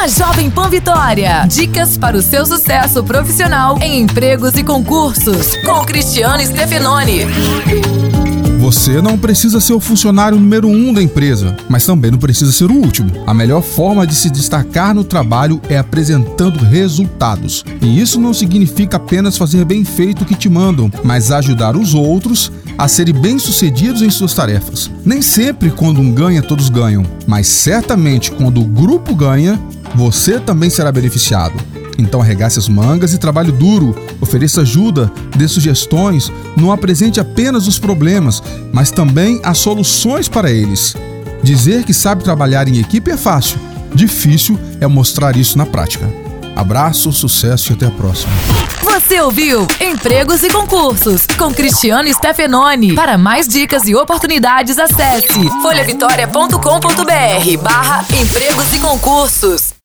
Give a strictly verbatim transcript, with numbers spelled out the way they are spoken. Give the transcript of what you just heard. na Jovem Pan Vitória. Dicas para o seu sucesso profissional em empregos e concursos, com Cristiano Stefanoni. Você não precisa ser o funcionário número um da empresa, mas também não precisa ser o último. A melhor forma de se destacar no trabalho é apresentando resultados. E isso não significa apenas fazer bem feito o que te mandam, mas ajudar os outros a serem bem-sucedidos em suas tarefas. Nem sempre quando um ganha, todos ganham, mas certamente quando o grupo ganha, você também será beneficiado. Então arregace as mangas e trabalhe duro, ofereça ajuda, dê sugestões, não apresente apenas os problemas, mas também as soluções para eles. Dizer que sabe trabalhar em equipe é fácil, difícil é mostrar isso na prática. Abraço, sucesso e até a próxima. Você ouviu Empregos e Concursos com Cristiano Stefanoni. Para mais dicas e oportunidades acesse folha vitória ponto com ponto br barra empregos e concursos.